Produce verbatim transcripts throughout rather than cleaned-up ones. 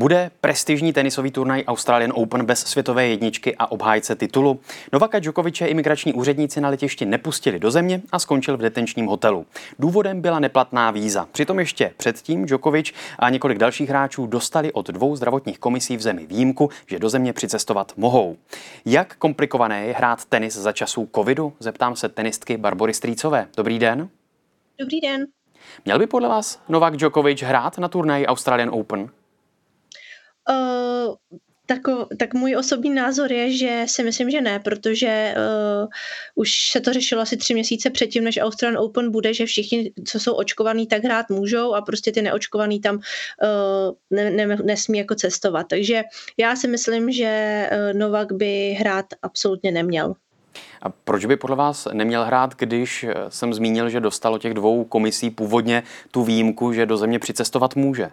Bude prestižní tenisový turnaj Australian Open bez světové jedničky a obhájce titulu? Novaka Djokoviče imigrační úředníci na letišti nepustili do země a skončil v detenčním hotelu. Důvodem byla neplatná víza. Přitom ještě předtím Djokovič a několik dalších hráčů dostali od dvou zdravotních komisí v zemi výjimku, že do země přicestovat mohou. Jak komplikované je hrát tenis za časů covidu? Zeptám se tenistky Barbory Strýcové. Dobrý den. Dobrý den. Měl by podle vás Novak Djokovič hrát na turnaji Australian Open? Uh, tak, tak můj osobní názor je, že si myslím, že ne, protože uh, už se to řešilo asi tři měsíce předtím, než Australian Open bude, že všichni, co jsou očkovaní, tak hrát můžou a prostě ty neočkovaní tam uh, ne, ne, nesmí jako cestovat. Takže já si myslím, že uh, Novak by hrát absolutně neměl. A proč by podle vás neměl hrát, když jsem zmínil, že dostalo těch dvou komisí původně tu výjimku, že do země přicestovat může?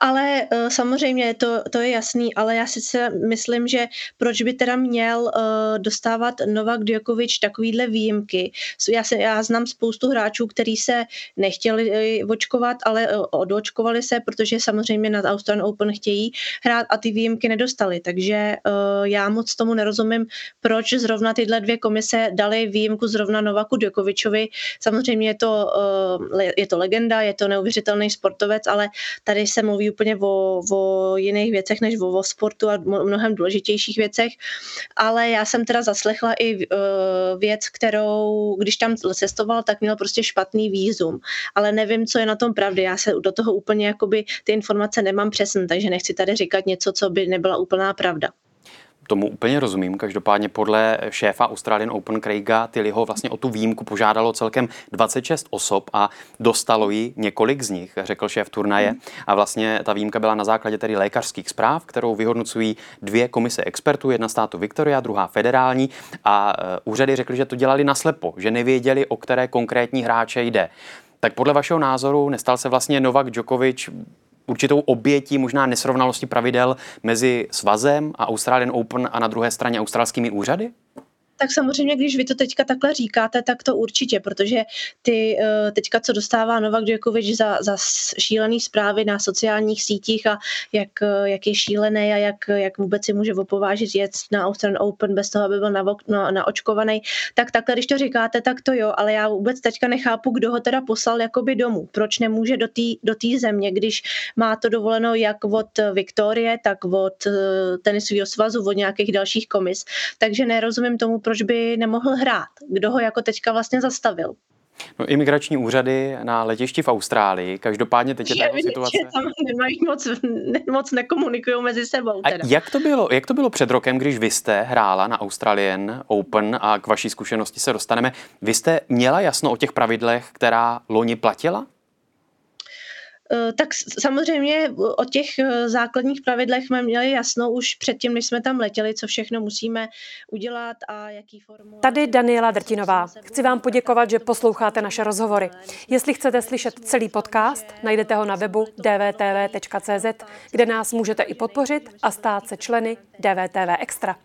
Ale samozřejmě, to, to je jasný, ale já sice myslím, že proč by teda měl dostávat Novak Djokovič takovýhle výjimky. Já, se, já znám spoustu hráčů, kteří se nechtěli očkovat, ale odočkovali se, protože samozřejmě na Australian Open chtějí hrát a ty výjimky nedostali. Takže já moc tomu nerozumím, proč zrovna tyhle dvě komise dali výjimku zrovna Novaku Djokovičovi. Samozřejmě je to, je to legenda, je to neuvěřitelný sportovec, ale tady se mluví úplně o, o jiných věcech než o, o sportu a mnohem důležitějších věcech, ale já jsem teda zaslechla i věc, kterou, když tam cestoval, tak měl prostě špatný vízum, ale nevím, co je na tom pravdy, já se do toho úplně jakoby ty informace nemám přesně, takže nechci tady říkat něco, co by nebyla úplná pravda. Tomu úplně rozumím. Každopádně podle šéfa Australian Open Craiga Tillyho vlastně o tu výjimku požádalo celkem dvacet šest osob a dostalo ji několik z nich, řekl šéf turnaje. A vlastně ta výjimka byla na základě tedy lékařských zpráv, kterou vyhodnocují dvě komise expertů, jedna státu Victoria, druhá federální, a úřady řekly, že to dělali naslepo, že nevěděli, o které konkrétní hráče jde. Tak podle vašeho názoru nestal se vlastně Novak Djokovič určitou obětí možná nesrovnalosti pravidel mezi svazem a Australian Open a na druhé straně australskými úřady? Tak samozřejmě, když vy to teďka takhle říkáte, tak to určitě, protože ty teďka, co dostává Novak Djokovič za, za šílený zprávy na sociálních sítích a jak, jak je šílený a jak, jak vůbec si může opovážit jet na Australian Open bez toho, aby byl naočkovaný, tak takhle, když to říkáte, tak to jo, ale já vůbec teďka nechápu, kdo ho teda poslal jakoby domů, proč nemůže do té do té země, když má to dovoleno jak od Viktorie, tak od tenisového svazu, od nějakých dalších komis, takže nerozumím tomu, proč by nemohl hrát, kdo ho jako teďka vlastně zastavil. No, imigrační úřady na letišti v Austrálii, každopádně teď je ta situace... Že tam nemají moc, moc nekomunikují mezi sebou. Teda. A jak to bylo, jak to bylo před rokem, když vy jste hrála na Australian Open, a k vaší zkušenosti se dostaneme, vy jste měla jasno o těch pravidlech, která loni platila? Tak samozřejmě o těch základních pravidlech jsme měli jasno už předtím, než jsme tam letěli, co všechno musíme udělat a jaký formu... Tady Daniela Drtinová. Chci vám poděkovat, že posloucháte naše rozhovory. Jestli chcete slyšet celý podcast, najdete ho na webu d v t v tečka c z, kde nás můžete i podpořit a stát se členy d v t v Extra.